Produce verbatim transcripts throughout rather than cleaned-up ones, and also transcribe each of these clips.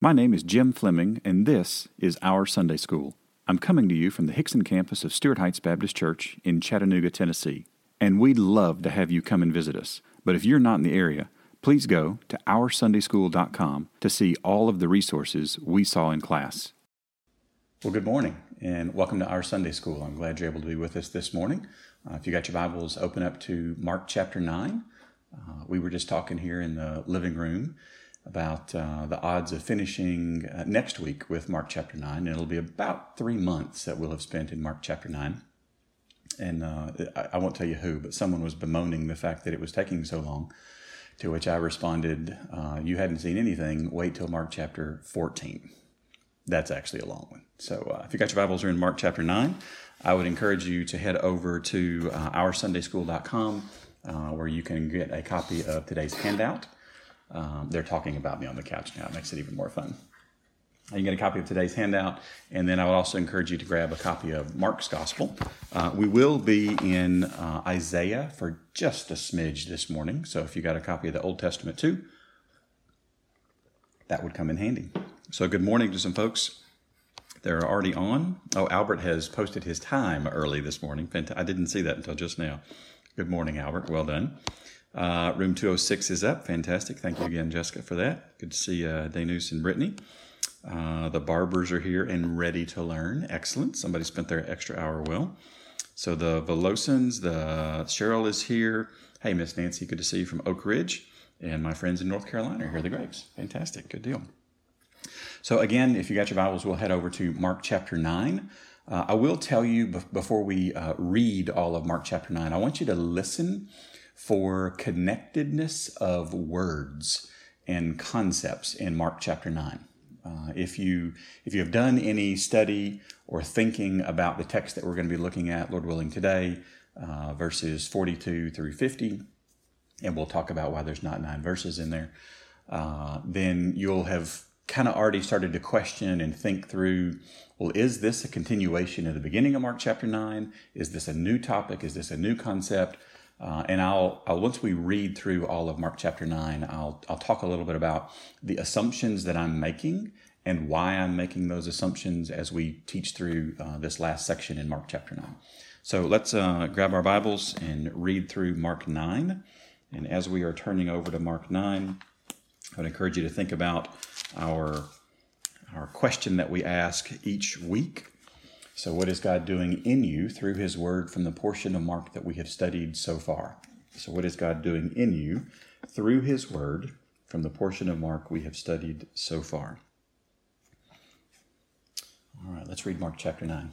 My name is Jim Fleming, and this is Our Sunday School. I'm coming to you from the Hickson campus of Stewart Heights Baptist Church in Chattanooga, Tennessee. And we'd love to have you come and visit us. But if you're not in the area, please go to Our Sunday School dot com to see all of the resources we saw in class. Well, good morning, and welcome to Our Sunday School. I'm glad you're able to be with us this morning. Uh, if you got your Bibles, open up to Mark chapter nine. Uh, we were just talking here in the living room about uh, the odds of finishing uh, next week with Mark chapter nine. And it'll be about three months that we'll have spent in Mark chapter nine. And uh, I, I won't tell you who, but someone was bemoaning the fact that it was taking so long, to which I responded, uh, you hadn't seen anything, wait till Mark chapter fourteen. That's actually a long one. So uh, if you got your Bibles are in Mark chapter nine, I would encourage you to head over to uh, Our Sunday School dot com uh, where you can get a copy of today's handout. Um, they're talking about me on the couch now. It makes it even more fun. You get a copy of today's handout, and then I would also encourage you to grab a copy of Mark's Gospel. Uh, we will be in uh, Isaiah for just a smidge this morning, so if you got a copy of the Old Testament too, that would come in handy. So good morning to some folks that are already on. Oh, Albert has posted his time early this morning. I didn't see that until just now. Good morning, Albert. Well done. Uh, room two oh six is up. Fantastic. Thank you again, Jessica, for that. Good to see uh, Danus and Brittany. Uh, the barbers are here and ready to learn. Excellent. Somebody spent their extra hour well. So the Velosans, the Cheryl is here. Hey, Miss Nancy, good to see you from Oak Ridge. And my friends in North Carolina are here, the Grapes. Fantastic. Good deal. So again, if you got your Bibles, we'll head over to Mark chapter nine. Uh, I will tell you be- before we uh, read all of Mark chapter nine, I want you to listen for connectedness of words and concepts in Mark chapter nine. Uh, if you if you have done any study or thinking about the text that we're going to be looking at, Lord willing, today, uh, verses forty-two through fifty, and we'll talk about why there's not nine verses in there, uh, then you'll have kind of already started to question and think through, well, is this a continuation of the beginning of Mark chapter nine? Is this a new topic? Is this a new concept? Uh, and I'll, I'll once we read through all of Mark chapter nine, I'll I'll talk a little bit about the assumptions that I'm making and why I'm making those assumptions as we teach through uh, this last section in Mark chapter nine. So let's uh, grab our Bibles and read through Mark nine. And as we are turning over to Mark nine, I would encourage you to think about our our question that we ask each week. So what is God doing in you through his word from the portion of Mark that we have studied so far? So what is God doing in you through his word from the portion of Mark we have studied so far? All right, let's read Mark chapter nine.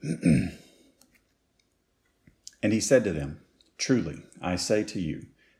And he said to them, "Truly, I say to you,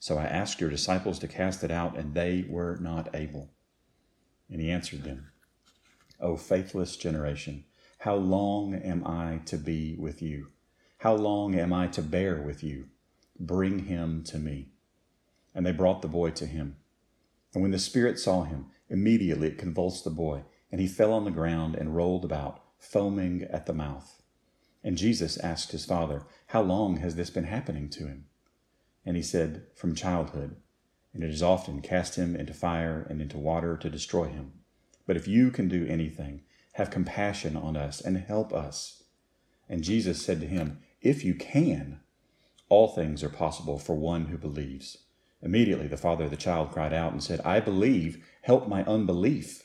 So I asked your disciples to cast it out, and they were not able." And he answered them, "O faithless generation, how long am I to be with you? How long am I to bear with you? Bring him to me." And they brought the boy to him. And when the spirit saw him, immediately it convulsed the boy, and he fell on the ground and rolled about, foaming at the mouth. And Jesus asked his father, "How long has this been happening to him?" And he said, "From childhood, and it has often cast him into fire and into water to destroy him. But if you can do anything, have compassion on us and help us." And Jesus said to him, "If you can, all things are possible for one who believes." Immediately the father of the child cried out and said, "I believe, help my unbelief."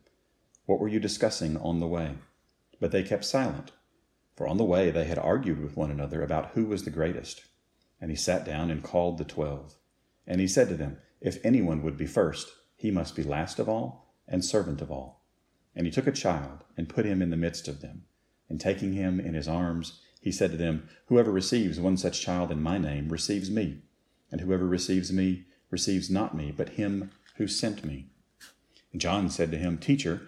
"What were you discussing on the way?" But they kept silent, for on the way they had argued with one another about who was the greatest. And he sat down and called the twelve. And he said to them, "If anyone would be first, he must be last of all and servant of all." And he took a child and put him in the midst of them. And taking him in his arms, he said to them, "Whoever receives one such child in my name receives me. And whoever receives me receives not me, but him who sent me." And John said to him, "Teacher,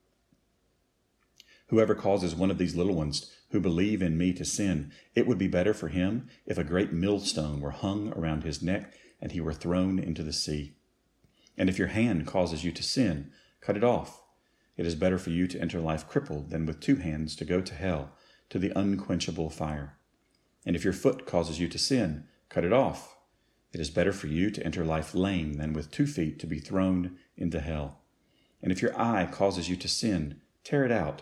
Whoever causes one of these little ones who believe in me to sin, it would be better for him if a great millstone were hung around his neck and he were thrown into the sea. And if your hand causes you to sin, cut it off. It is better for you to enter life crippled than with two hands to go to hell, to the unquenchable fire. And if your foot causes you to sin, cut it off. It is better for you to enter life lame than with two feet to be thrown into hell. And if your eye causes you to sin, tear it out.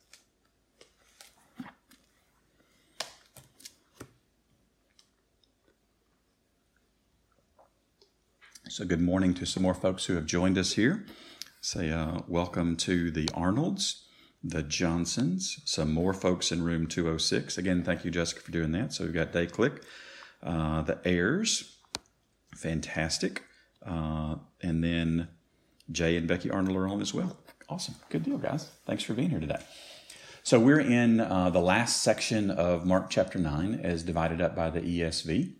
So good morning to some more folks who have joined us here. Say uh, welcome to the Arnolds, the Johnsons, some more folks in room two oh six. Again, thank you, Jessica, for doing that. So we've got Dayclick. Uh, the Ayers, fantastic. Uh, and then Jay and Becky Arnold are on as well. Awesome. Good deal, guys. Thanks for being here today. So we're in uh, the last section of Mark chapter nine as divided up by the E S V.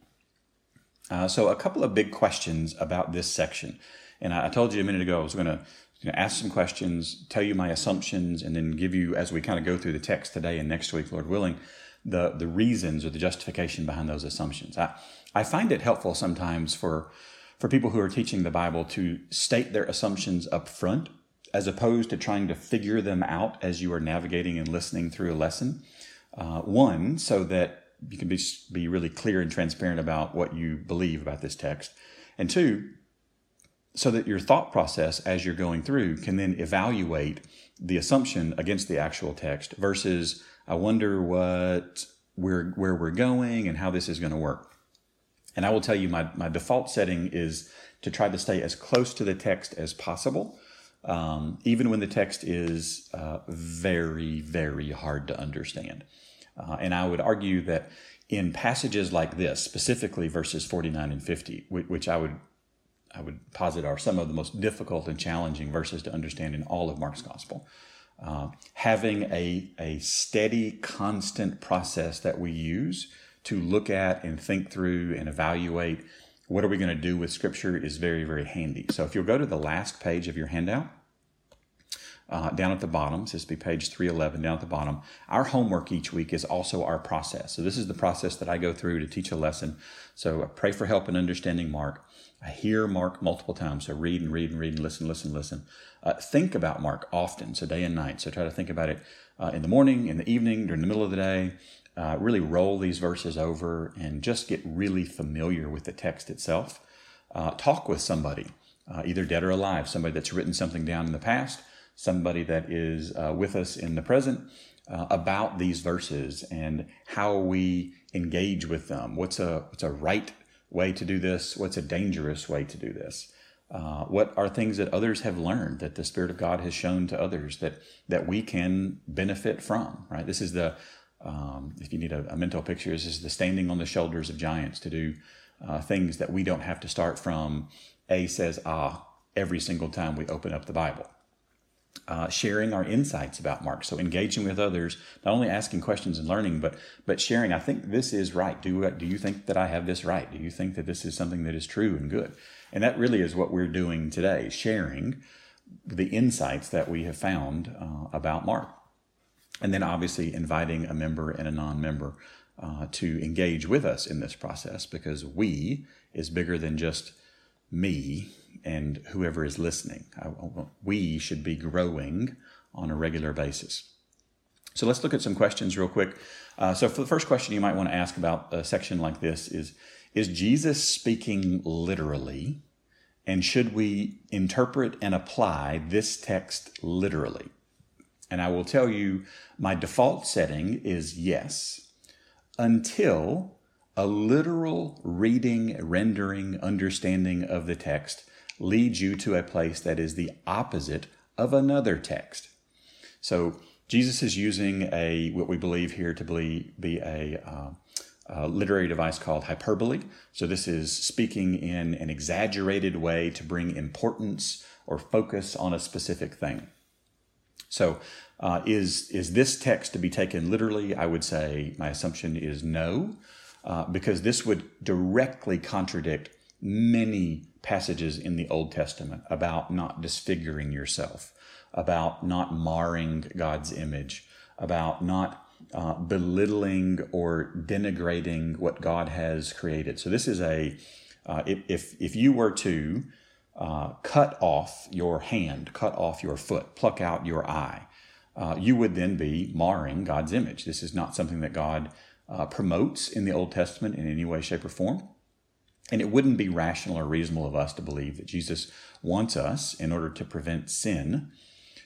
Uh, so a couple of big questions about this section. And I, I told you a minute ago I was going to you know, ask some questions, tell you my assumptions, and then give you, as we kind of go through the text today and next week, Lord willing, the the reasons or the justification behind those assumptions. I, I find it helpful sometimes for, for people who are teaching the Bible to state their assumptions up front, as opposed to trying to figure them out as you are navigating and listening through a lesson. Uh, one, so that you can be, be really clear and transparent about what you believe about this text. And two, so that your thought process as you're going through can then evaluate the assumption against the actual text versus I wonder what we're, where we're going and how this is going to work. And I will tell you my, my default setting is to try to stay as close to the text as possible, um, even when the text is uh, very, very hard to understand. Uh, and I would argue that in passages like this, specifically verses forty-nine and fifty, which I would I would posit are some of the most difficult and challenging verses to understand in all of Mark's gospel, uh, having a, a steady, constant process that we use to look at and think through and evaluate what are we going to do with Scripture is very, very handy. So if you'll go to the last page of your handout, Uh, down at the bottom, so this will be page three eleven, down at the bottom, our homework each week is also our process. So this is the process that I go through to teach a lesson. So I pray for help in understanding Mark. I hear Mark multiple times, so read and read and read and listen, listen, listen. Uh, think about Mark often, so day and night. So try to think about it uh, in the morning, in the evening, during the middle of the day. Uh, really roll these verses over and just get really familiar with the text itself. Uh, talk with somebody, uh, either dead or alive, somebody that's written something down in the past, somebody that is uh, with us in the present uh, about these verses and how we engage with them. What's a what's a right way to do this? What's a dangerous way to do this? Uh, what are things that others have learned that the Spirit of God has shown to others that that we can benefit from? Right. This is the um, if you need a, a mental picture, this is the standing on the shoulders of giants to do uh, things that we don't have to start from. A says ah every single time we open up the Bible. Uh, sharing our insights about Mark. So engaging with others, not only asking questions and learning, but but sharing, I think this is right. Do, do you think that I have this right? Do you think that this is something that is true and good? And that really is what we're doing today, sharing the insights that we have found uh, about Mark. And then obviously inviting a member and a non-member uh, to engage with us in this process, because we is bigger than just me and whoever is listening. We should be growing on a regular basis. So let's look at some questions real quick. Uh, so for the first question you might want to ask about a section like this is, is Jesus speaking literally? And should we interpret and apply this text literally? And I will tell you, my default setting is yes, until a literal reading, rendering, understanding of the text leads you to a place that is the opposite of another text. So Jesus is using a what we believe here to be, be a, uh, a literary device called hyperbole. So this is speaking in an exaggerated way to bring importance or focus on a specific thing. So uh, is, is this text to be taken literally? I would say my assumption is no, uh, because this would directly contradict many passages in the Old Testament about not disfiguring yourself, about not marring God's image, about not uh, belittling or denigrating what God has created. So this is a, uh, if if you were to uh, cut off your hand, cut off your foot, pluck out your eye, uh, you would then be marring God's image. This is not something that God uh, promotes in the Old Testament in any way, shape, or form. And it wouldn't be rational or reasonable of us to believe that Jesus wants us, in order to prevent sin,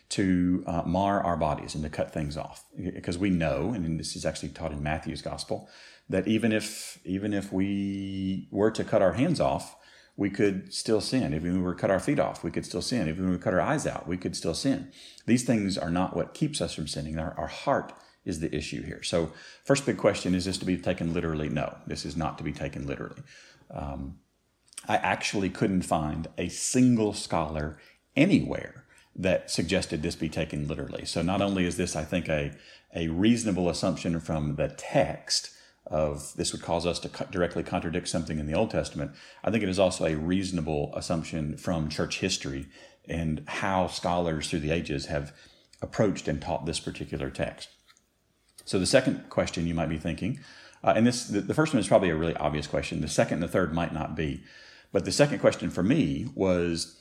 to uh, mar our bodies and to cut things off. Because we know, and this is actually taught in Matthew's gospel, that even if even if we were to cut our hands off, we could still sin. If we were to cut our feet off, we could still sin. If we were to cut our eyes out, we could still sin. These things are not what keeps us from sinning. Our, our heart is the issue here. So first big question, is this to be taken literally? No, this is not to be taken literally. Um, I actually couldn't find a single scholar anywhere that suggested this be taken literally. So not only is this, I think, a, a reasonable assumption from the text of this would cause us to co- directly contradict something in the Old Testament, I think it is also a reasonable assumption from church history and how scholars through the ages have approached and taught this particular text. So the second question you might be thinking, Uh, and this, the, the first one is probably a really obvious question. The second and the third might not be. But the second question for me was,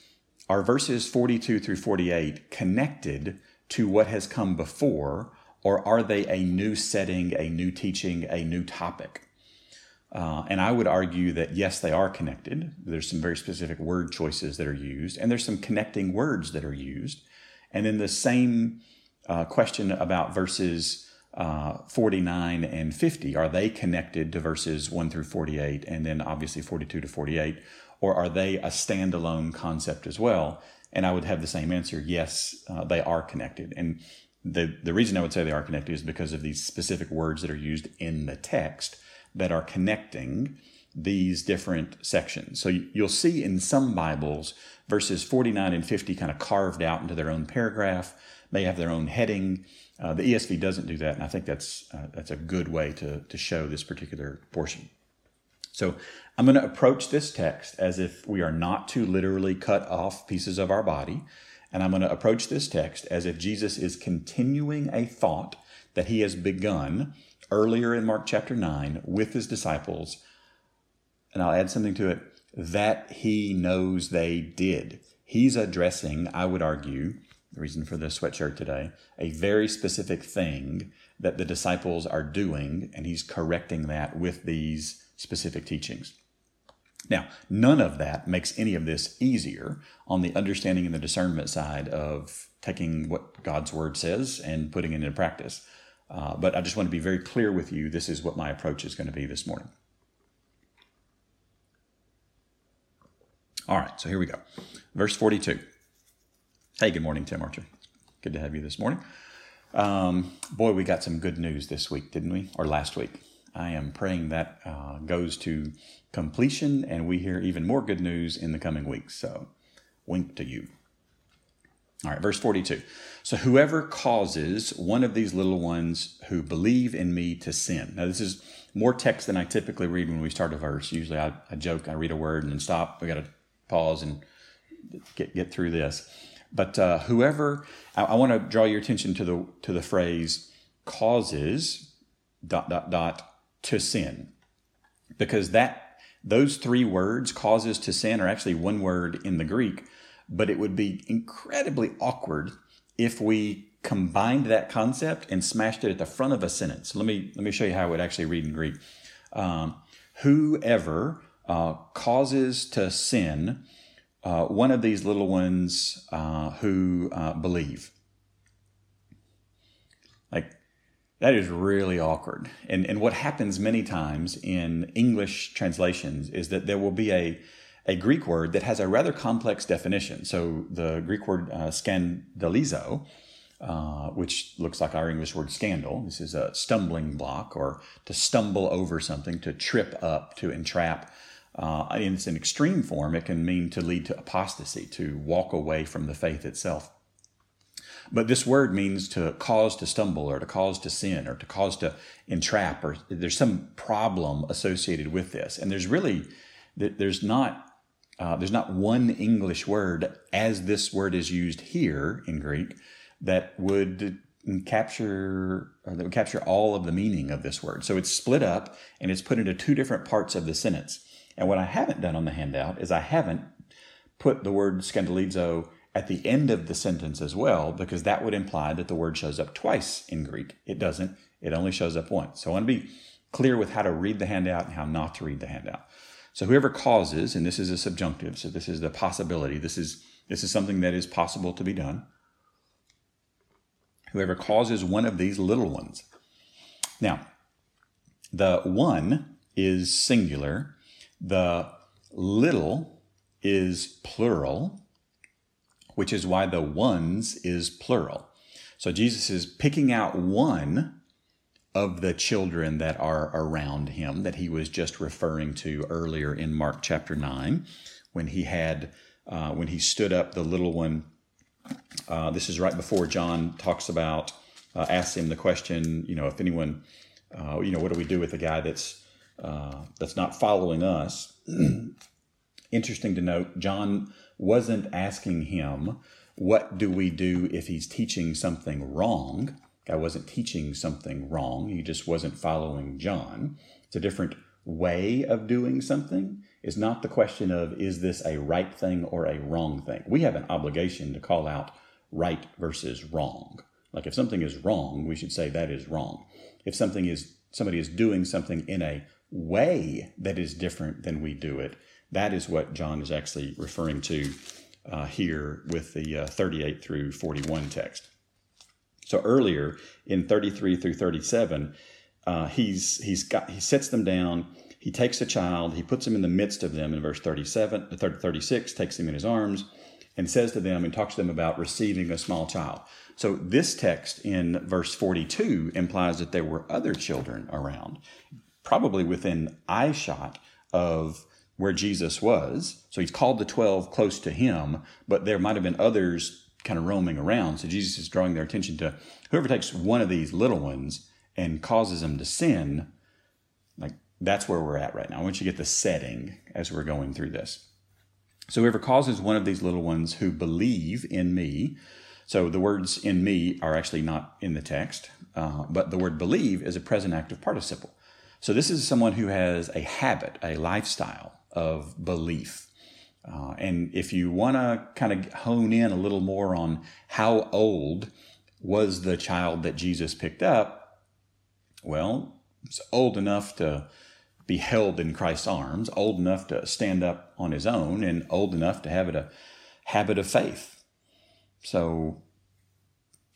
are verses forty-two through forty-eight connected to what has come before, or are they a new setting, a new teaching, a new topic? Uh, and I would argue that, yes, they are connected. There's some very specific word choices that are used, and there's some connecting words that are used. And then the same uh, question about verses uh, forty-nine and fifty. Are they connected to verses one through forty-eight, and then obviously forty-two to forty-eight? Or are they a standalone concept as well? And I would have the same answer. Yes, uh, they are connected. And the, the reason I would say they are connected is because of these specific words that are used in the text that are connecting these different sections. So you'll see in some Bibles, verses forty-nine and fifty kind of carved out into their own paragraph. They have their own heading. Uh, the E S V doesn't do that, and I think that's uh, that's a good way to, to show this particular portion. So I'm going to approach this text as if we are not to literally cut off pieces of our body, and I'm going to approach this text as if Jesus is continuing a thought that he has begun earlier in Mark chapter nine with his disciples, and I'll add something to it, that he knows they did. He's addressing, I would argue, the reason for the sweatshirt today, a very specific thing that the disciples are doing, and he's correcting that with these specific teachings. Now, none of that makes any of this easier on the understanding and the discernment side of taking what God's word says and putting it into practice. Uh, but I just want to be very clear with you. This is what my approach is going to be this morning. All right, so here we go. Verse forty-two. Hey, good morning, Tim Archer. Good to have you this morning. Um, boy, we got some good news this week, didn't we? Or last week. I am praying that uh, goes to completion and we hear even more good news in the coming weeks. So, wink to you. All right, verse forty-two. So whoever causes one of these little ones who believe in me to sin. Now, this is more text than I typically read when we start a verse. Usually I, I joke, I read a word and then stop. We got to pause and get get through this. But uh, whoever, I, I want to draw your attention to the to the phrase causes dot, dot, dot to sin. Because that those three words, causes to sin, are actually one word in the Greek. But it would be incredibly awkward if we combined that concept and smashed it at the front of a sentence. Let me let me show you how it would actually read in Greek. Um, whoever uh, causes to sin uh, one of these little ones uh, who uh, believe. Like, that is really awkward. And and what happens many times in English translations is that there will be a a Greek word that has a rather complex definition. So the Greek word uh, scandalizo, uh, which looks like our English word scandal. This is a stumbling block, or to stumble over something, to trip up, to entrap. Uh, in its extreme form, it can mean to lead to apostasy, to walk away from the faith itself. But this word means to cause to stumble, or to cause to sin, or to cause to entrap, or there's some problem associated with this. And there's really, there's not Uh, there's not one English word, as this word is used here in Greek, that would capture or that would capture all of the meaning of this word. So it's split up and it's put into two different parts of the sentence. And what I haven't done on the handout is I haven't put the word scandalizo at the end of the sentence as well, because that would imply that the word shows up twice in Greek. It doesn't. It only shows up once. So I want to be clear with how to read the handout and how not to read the handout. So whoever causes, and this is a subjunctive, so this is the possibility. This is this is something that is possible to be done. Whoever causes one of these little ones. Now, the one is singular. The little is plural, which is why the ones is plural. So Jesus is picking out one of the children that are around him that he was just referring to earlier in Mark chapter nine, when he had uh, when he stood up the little one. Uh, this is right before John talks about uh, asks him the question, you know, if anyone, uh, you know, what do we do with the guy that's uh, that's not following us? Interesting to note, John wasn't asking him, what do we do if he's teaching something wrong? Guy wasn't teaching something wrong. He just wasn't following John. It's a different way of doing something. It's not the question of, is this a right thing or a wrong thing? We have an obligation to call out right versus wrong. Like, if something is wrong, we should say that is wrong. If something is somebody is doing something in a way that is different than we do it. That is what John is actually referring to uh, here with the uh, thirty-eight through forty-one text. So earlier in thirty-three through thirty-seven, uh, he's he's got he sets them down. He takes a child. He puts him in the midst of them in verse thirty-seven, thirty-six, takes him in his arms and says to them and talks to them about receiving a small child. So this text in verse forty-two implies that there were other children around, probably within eyeshot of where Jesus was. So he's called the twelve close to him, but there might have been others kind of roaming around. So Jesus is drawing their attention to whoever takes one of these little ones and causes them to sin. Like, that's where we're at right now. I want you to get the setting as we're going through this. So whoever causes one of these little ones who believe in me, so the words in me are actually not in the text, uh, but the word believe is a present active participle. So this is someone who has a habit, a lifestyle of belief. Uh, and if you want to kind of hone in a little more on how old was the child that Jesus picked up, well, it's old enough to be held in Christ's arms, old enough to stand up on his own, and old enough to have it a habit of faith. So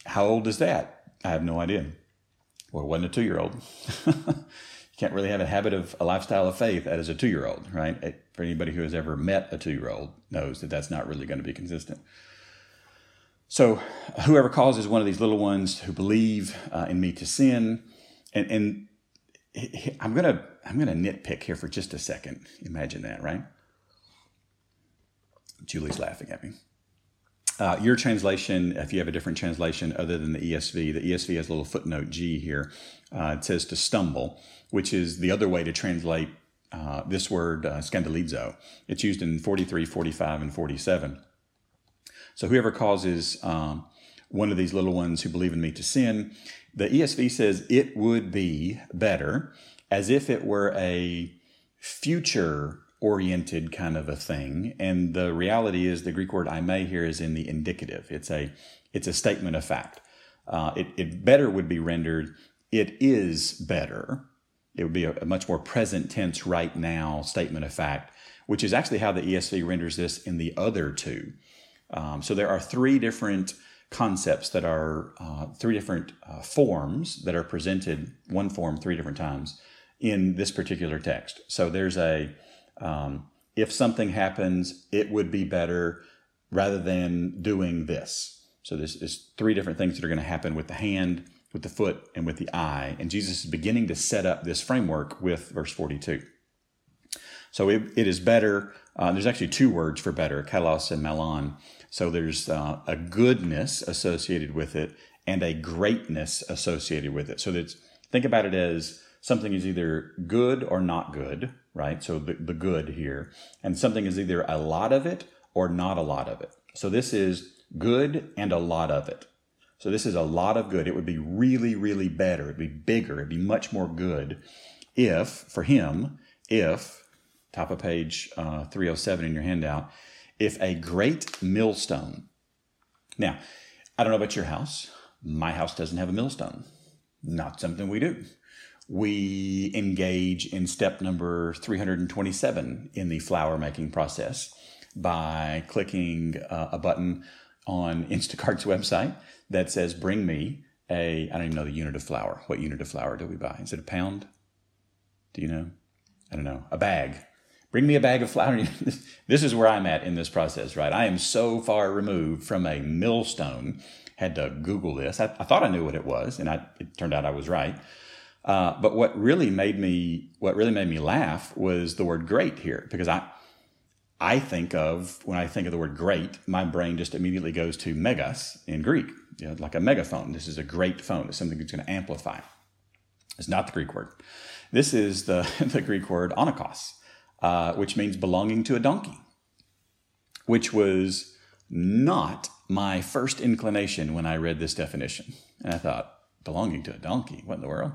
how old is that? I have no idea. Well, it wasn't a two-year-old. You can't really have a habit of a lifestyle of faith as a two-year-old, right? It, for anybody who has ever met a two-year-old knows that that's not really going to be consistent. So whoever causes one of these little ones who believe uh, in me to sin, and, and I'm going to I'm going to nitpick here for just a second. Imagine that, right? Julie's laughing at me. Uh, your translation, if you have a different translation other than the E S V, the E S V has a little footnote G here. Uh, it says to stumble, which is the other way to translate uh, this word, uh, scandalizo. It's used in forty-three, forty-five, and forty-seven. So whoever causes um, one of these little ones who believe in me to sin, the E S V says it would be better, as if it were a future oriented kind of a thing. And the reality is the Greek word I may here is in the indicative. It's a it's a statement of fact. Uh, it, it better would be rendered, it is better. It would be a, a much more present tense right now statement of fact, which is actually how the E S V renders this in the other two. Um, so there are three different concepts that are, uh, three different uh, forms that are presented, one form three different times in this particular text. So there's a Um, if something happens, it would be better rather than doing this. So there's, there's three different things that are going to happen with the hand, with the foot, and with the eye. And Jesus is beginning to set up this framework with verse forty-two. So it, it is better. Uh, there's actually two words for better, kalos and malon. So there's uh, a goodness associated with it and a greatness associated with it. So that's, think about it as something is either good or not good, right? So the, the good here. And something is either a lot of it or not a lot of it. So this is good and a lot of it. So this is a lot of good. It would be really, really better. It'd be bigger. It'd be much more good if, for him, if, top of page uh, three oh seven in your handout, if a great millstone. Now, I don't know about your house. My house doesn't have a millstone. Not something we do. We engage in step number three hundred twenty-seven in the flour making process by clicking uh, a button on Instacart's website that says, bring me a, I don't even know the unit of flour. What unit of flour do we buy? Is it a pound? Do you know? I don't know. A bag. Bring me a bag of flour. This is where I'm at in this process, right? I am so far removed from a millstone. Had to Google this. I, I thought I knew what it was, and I, it turned out I was right. Uh, but what really made me what really made me laugh was the word great here, because I I think of, when I think of the word great, my brain just immediately goes to megas in Greek, you know, like a megaphone. This is a great phone. It's something that's going to amplify. It's not the Greek word. This is the, the Greek word onikos, uh, which means belonging to a donkey, which was not my first inclination when I read this definition. And I thought, belonging to a donkey, what in the world?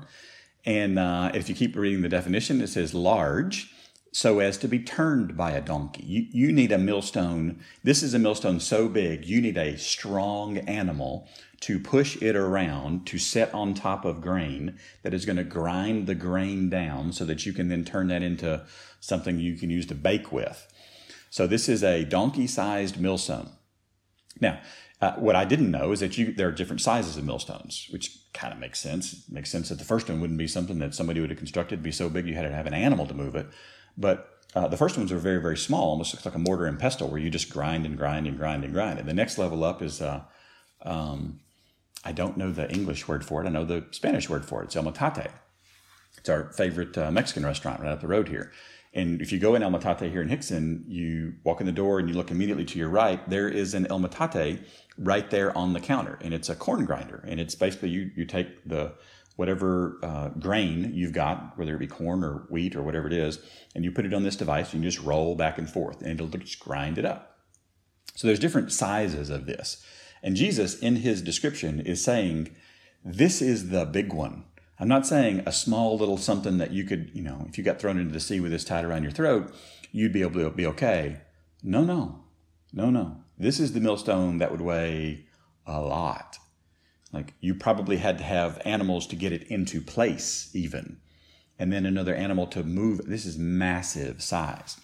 And uh, if you keep reading the definition, it says large, so as to be turned by a donkey. You, you need a millstone. This is a millstone so big, you need a strong animal to push it around, to set on top of grain that is going to grind the grain down so that you can then turn that into something you can use to bake with. So this is a donkey-sized millstone. Now, uh, what I didn't know is that you, there are different sizes of millstones, which kind of makes sense. It makes sense that the first one wouldn't be something that somebody would have constructed, be so big you had to have an animal to move it. But uh, the first ones are very, very small, almost like a mortar and pestle, where you just grind and grind and grind and grind. And the next level up is, uh, um, I don't know the English word for it. I know the Spanish word for it. It's El Matate. It's our favorite uh, Mexican restaurant right up the road here. And if you go in El Matate here in Hickson, you walk in the door and you look immediately to your right, there is an El Matate right there on the counter. And it's a corn grinder. And it's basically you you take the whatever uh, grain you've got, whether it be corn or wheat or whatever it is, and you put it on this device and you just roll back and forth and it'll just grind it up. So there's different sizes of this. And Jesus in his description is saying, this is the big one. I'm not saying a small little something that you could, you know, if you got thrown into the sea with this tied around your throat, you'd be able to be okay. No, no, no, no. This is the millstone that would weigh a lot. Like you probably had to have animals to get it into place even, and then another animal to move. This is massive size.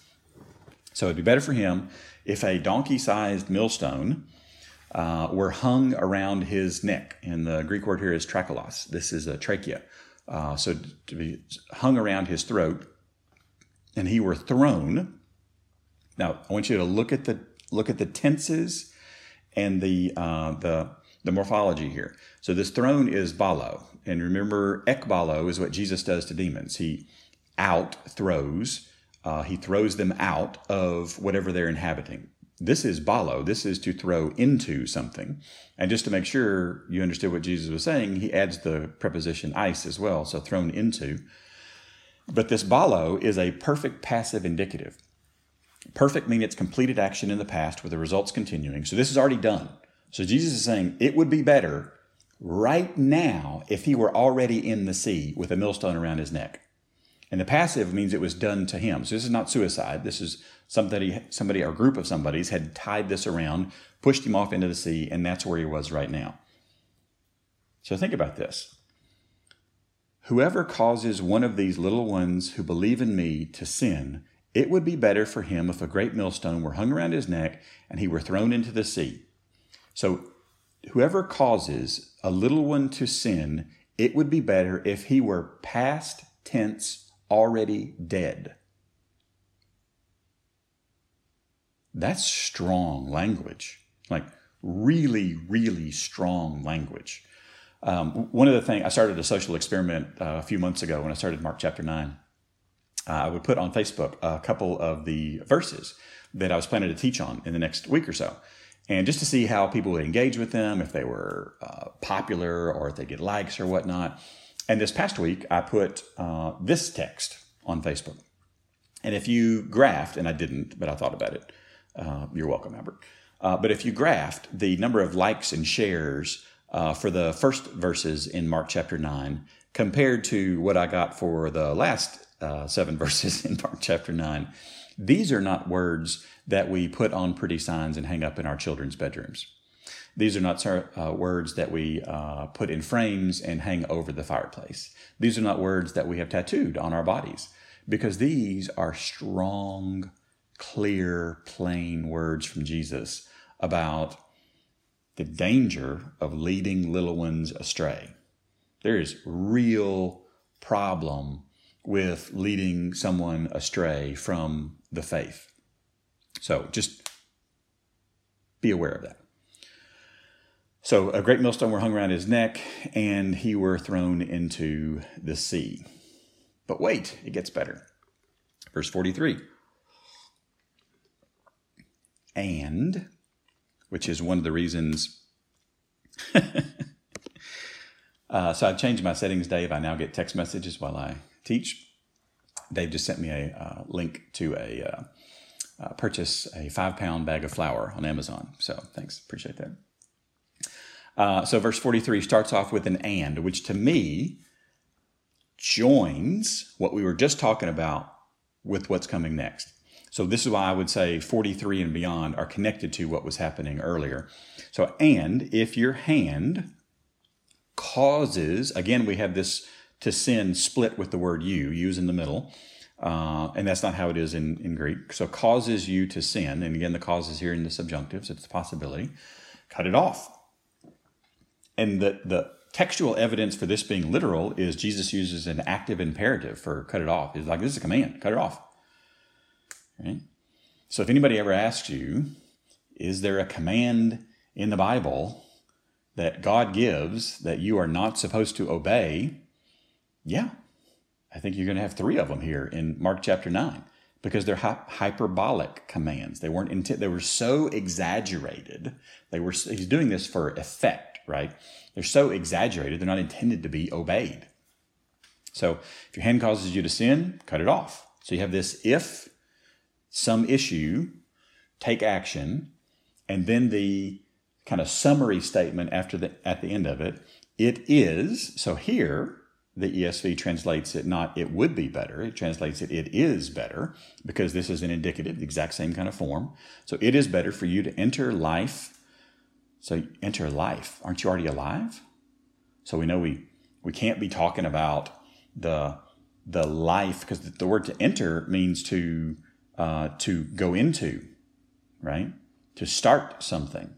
So it'd be better for him if a donkey-sized millstone uh, were hung around his neck. And the Greek word here is trachelos. This is a trachea. Uh, so to be hung around his throat and he were thrown. Now, I want you to look at the look at the tenses and the uh, the... the morphology here. So this throne is balo. And remember, ekbalo is what Jesus does to demons. He out throws. Uh, he throws them out of whatever they're inhabiting. This is balo. This is to throw into something. And just to make sure you understood what Jesus was saying, he adds the preposition ice as well. So thrown into. But this balo is a perfect passive indicative. Perfect means it's completed action in the past with the results continuing. So this is already done. So Jesus is saying it would be better right now if he were already in the sea with a millstone around his neck. And the passive means it was done to him. So this is not suicide. This is somebody, somebody or group of somebodies had tied this around, pushed him off into the sea, and that's where he was right now. So think about this. Whoever causes one of these little ones who believe in me to sin, it would be better for him if a great millstone were hung around his neck and he were thrown into the sea. So whoever causes a little one to sin, it would be better if he were past tense already dead. That's strong language, like really, really strong language. Um, one of the things, I started a social experiment uh, a few months ago when I started Mark chapter nine. Uh, I would put on Facebook a couple of the verses that I was planning to teach on in the next week or so. And just to see how people would engage with them, if they were uh, popular or if they get likes or whatnot. And this past week, I put uh, this text on Facebook. And if you graphed, and I didn't, but I thought about it. Uh, you're welcome, Albert. Uh, but if you graphed the number of likes and shares uh, for the first verses in Mark chapter nine, compared to what I got for the last uh, seven verses in Mark chapter nine, these are not words that we put on pretty signs and hang up in our children's bedrooms. These are not uh, words that we uh, put in frames and hang over the fireplace. These are not words that we have tattooed on our bodies, because these are strong, clear, plain words from Jesus about the danger of leading little ones astray. There is real problem with leading someone astray from the faith. So just be aware of that. So a great millstone were hung around his neck and he were thrown into the sea. But wait, it gets better. Verse forty-three. And, which is one of the reasons. uh, so I've changed my settings, Dave. I now get text messages while I teach. Dave just sent me a uh, link to a... Uh, Uh, purchase a five-pound bag of flour on Amazon. So thanks, appreciate that. Uh, so verse forty-three starts off with an and, which to me joins what we were just talking about with what's coming next. So this is why I would say forty-three and beyond are connected to what was happening earlier. So, and if your hand causes, again, we have this to sin split with the word you, you's in the middle, uh, and that's not how it is in, in Greek. So causes you to sin, and again, the cause is here in the subjunctives, it's a possibility, cut it off. And the, the textual evidence for this being literal is Jesus uses an active imperative for cut it off. He's like, this is a command, cut it off. Right? So if anybody ever asks you, is there a command in the Bible that God gives that you are not supposed to obey? Yeah, I think you're going to have three of them here in Mark chapter nine, because they're hy- hyperbolic commands. They weren't inti- they were so exaggerated. They were. He's doing this for effect, right? They're so exaggerated, they're not intended to be obeyed. So if your hand causes you to sin, cut it off. So you have this if, some issue, take action, and then the kind of summary statement after the at the end of it. It is, so here the E S V translates it not it would be better, it translates it it is better, because this is an indicative, the exact same kind of form. So it is better for you to enter life. So enter life. Aren't you already alive? So we know we we can't be talking about the the life, because the word to enter means to uh, to go into, right? To start something.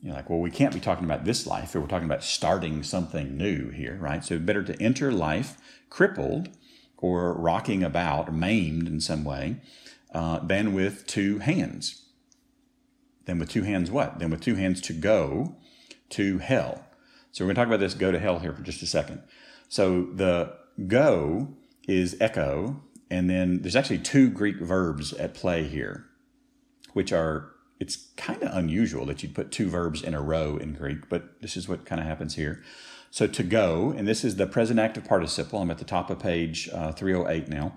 You're like, well, we can't be talking about this life, or we're talking about starting something new here, right? So better to enter life crippled or rocking about, or maimed in some way, uh, than with two hands. Than with two hands what? Than with two hands to go to hell. So we're going to talk about this go to hell here for just a second. So the go is echo, and then there's actually two Greek verbs at play here, which are, it's kind of unusual that you'd put two verbs in a row in Greek, but this is what kind of happens here. So to go, and this is the present active participle. I'm at the top of page uh, three oh eight now.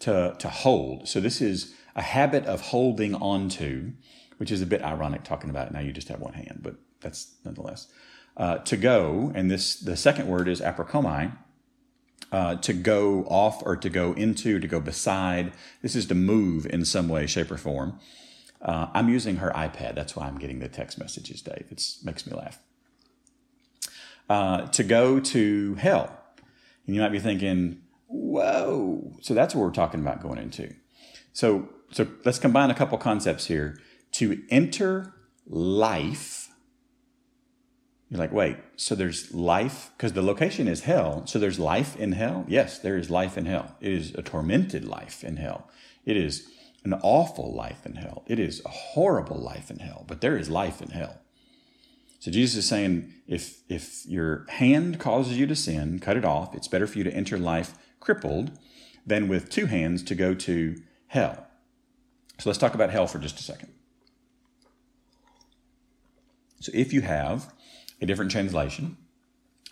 To, to hold. So this is a habit of holding on to, which is a bit ironic talking about it. Now you just have one hand, but that's nonetheless. Uh, to go, and this the second word is aprocomai. Uh, to go off, or to go into, to go beside. This is to move in some way, shape, or form. Uh, I'm using her iPad. That's why I'm getting the text messages, Dave. It makes me laugh. Uh, to go to hell. And you might be thinking, whoa. So that's what we're talking about going into. So, so let's combine a couple concepts here. To enter life. You're like, wait, so there's life? Because the location is hell. So there's life in hell? Yes, there is life in hell. It is a tormented life in hell. It is an awful life in hell. It is a horrible life in hell, but there is life in hell. So Jesus is saying, if if your hand causes you to sin, cut it off. It's better for you to enter life crippled than with two hands to go to hell. So let's talk about hell for just a second. So if you have a different translation,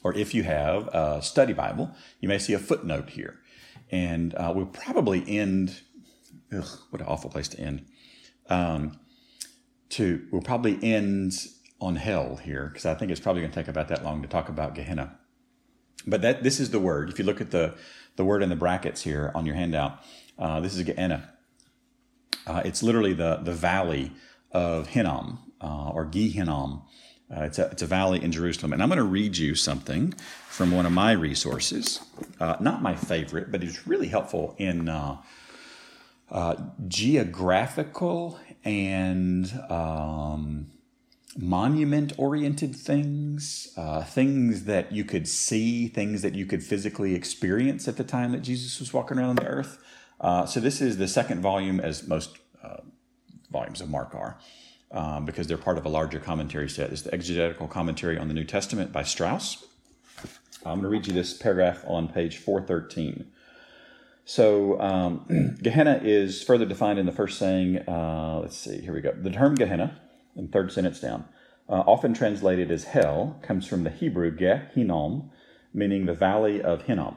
or if you have a study Bible, you may see a footnote here. And uh, we'll probably end... Ugh, what an awful place to end. Um, to we'll probably end on hell here, because I think it's probably going to take about that long to talk about Gehenna. But that this is the word. If you look at the, the word in the brackets here on your handout, uh, this is Gehenna. Uh, it's literally the, the Valley of Hinnom, uh, or Geh Hinnom. Uh, it's, a, it's a valley in Jerusalem. And I'm going to read you something from one of my resources. Uh, not my favorite, but it's really helpful in... Uh, Uh, geographical and um, monument-oriented things, uh, things that you could see, things that you could physically experience at the time that Jesus was walking around the earth. Uh, so this is the second volume, as most uh, volumes of Mark are, um, because they're part of a larger commentary set. It's the Exegetical Commentary on the New Testament by Strauss. I'm going to read you this paragraph on page four thirteen. So um, Gehenna is further defined in the first saying. Uh, let's see, here we go. The term Gehenna, in third sentence down, uh, often translated as hell, comes from the Hebrew Geh Hinnom, meaning the Valley of Hinnom.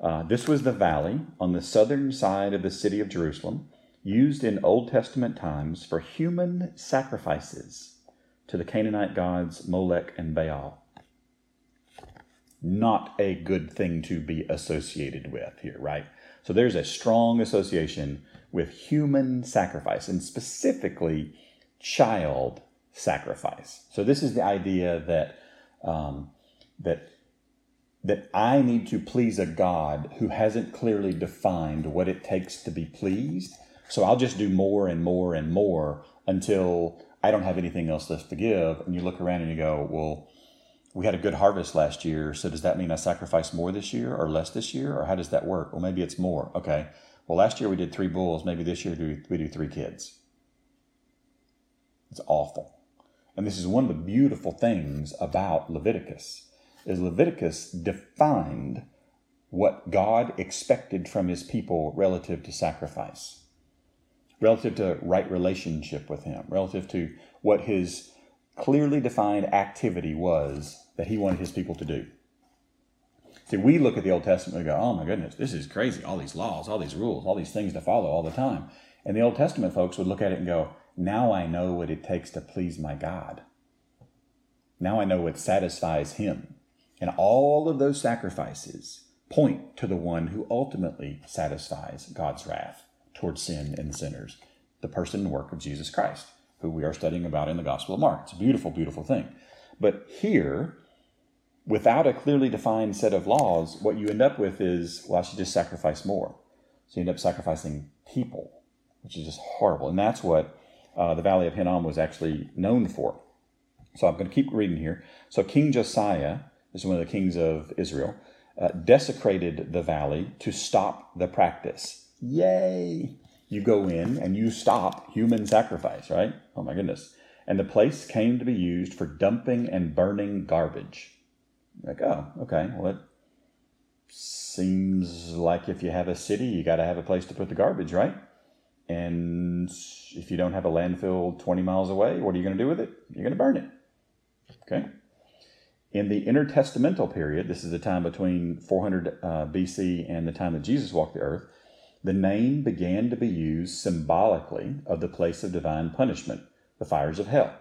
Uh, this was the valley on the southern side of the city of Jerusalem, used in Old Testament times for human sacrifices to the Canaanite gods Molech and Baal. Not a good thing to be associated with here, right? So there's a strong association with human sacrifice, and specifically child sacrifice. So this is the idea that um, that that I need to please a God who hasn't clearly defined what it takes to be pleased. So I'll just do more and more and more until I don't have anything else left to give. And you look around and you go, well, we had a good harvest last year, so does that mean I sacrifice more this year or less this year? Or how does that work? Well, maybe it's more. Okay. Well, last year we did three bulls. Maybe this year we do three kids. It's awful. And this is one of the beautiful things about Leviticus, is Leviticus defined what God expected from his people relative to sacrifice, relative to right relationship with him, relative to what his clearly defined activity was that he wanted his people to do. See, we look at the Old Testament and go, oh my goodness, this is crazy. All these laws, all these rules, all these things to follow all the time. And the Old Testament folks would look at it and go, now I know what it takes to please my God. Now I know what satisfies him. And all of those sacrifices point to the one who ultimately satisfies God's wrath towards sin and sinners, the person and work of Jesus Christ, who we are studying about in the Gospel of Mark. It's a beautiful, beautiful thing. But here, without a clearly defined set of laws, what you end up with is, well, I should just sacrifice more. So you end up sacrificing people, which is just horrible. And that's what uh, the Valley of Hinnom was actually known for. So I'm going to keep reading here. So King Josiah, this is one of the kings of Israel, uh, desecrated the valley to stop the practice. Yay! You go in and you stop human sacrifice, right? Oh my goodness. And the place came to be used for dumping and burning garbage. Like, oh, okay. Well, it seems like if you have a city, you got to have a place to put the garbage, right? And if you don't have a landfill twenty miles away, what are you going to do with it? You're going to burn it. Okay. In the intertestamental period, this is the time between four hundred uh, B C and the time that Jesus walked the earth, the name began to be used symbolically of the place of divine punishment, the fires of hell.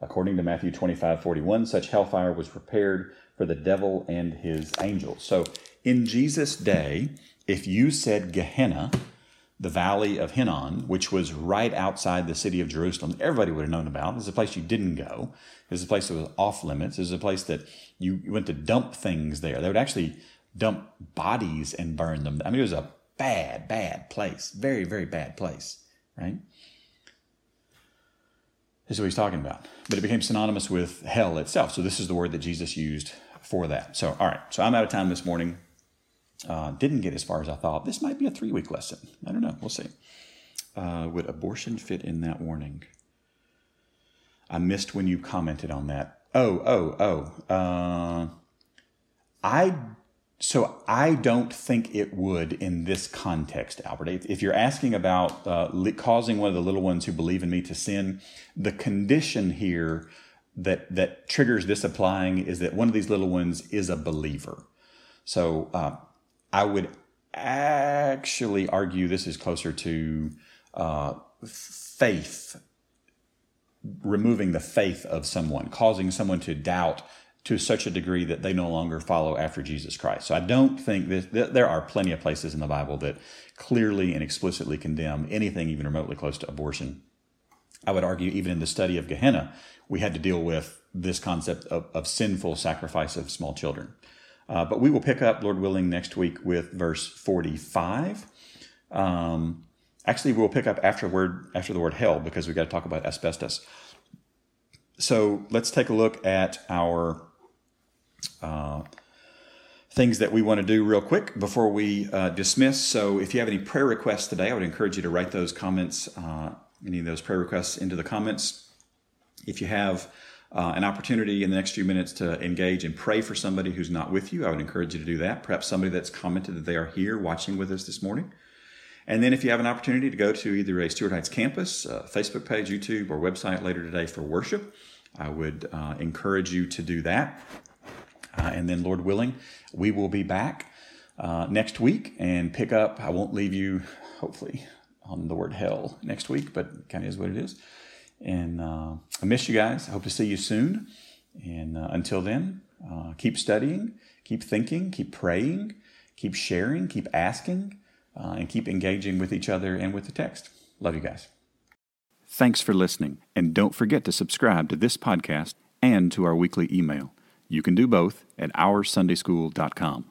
According to Matthew twenty-five forty-one, such hellfire was prepared for the devil and his angels. So in Jesus' day, if you said Gehenna, the Valley of Hinnom, which was right outside the city of Jerusalem, everybody would have known about. It was a place you didn't go. It was a place that was off limits. It was a place that you went to dump things there. They would actually dump bodies and burn them. I mean, it was a bad, bad place. Very, very bad place, right? This is what he's talking about. But it became synonymous with hell itself. So this is the word that Jesus used for that. So, all right. So I'm out of time this morning. Uh, didn't get as far as I thought. This might be a three-week lesson. I don't know. We'll see. Uh, would abortion fit in that warning? I missed when you commented on that. Oh, oh, oh. Uh, I so I don't think it would in this context, Albert. If, if you're asking about uh, li- causing one of the little ones who believe in me to sin, the condition here that that triggers this applying is that one of these little ones is a believer. So uh, I would actually argue this is closer to uh, faith, removing the faith of someone, causing someone to doubt to such a degree that they no longer follow after Jesus Christ. So I don't think that th- there are plenty of places in the Bible that clearly and explicitly condemn anything even remotely close to abortion. I would argue even in the study of Gehenna, we had to deal with this concept of, of sinful sacrifice of small children. Uh, but we will pick up, Lord willing, next week with verse forty-five. Um, actually, we'll pick up after word after the word hell because we've got to talk about asbestos. So let's take a look at our uh, things that we want to do real quick before we uh, dismiss. So if you have any prayer requests today, I would encourage you to write those comments, uh, any of those prayer requests into the comments. If you have Uh, an opportunity in the next few minutes to engage and pray for somebody who's not with you, I would encourage you to do that. Perhaps somebody that's commented that they are here watching with us this morning. And then if you have an opportunity to go to either a Stewart Heights campus, uh, Facebook page, YouTube, or website later today for worship, I would uh, encourage you to do that. Uh, and then, Lord willing, we will be back uh, next week and pick up. I won't leave you, hopefully, on the word hell next week, but kind of is what it is. And uh, I miss you guys. I hope to see you soon. And uh, until then, uh, keep studying, keep thinking, keep praying, keep sharing, keep asking, uh, and keep engaging with each other and with the text. Love you guys. Thanks for listening, and don't forget to subscribe to this podcast and to our weekly email. You can do both at our sunday school dot com.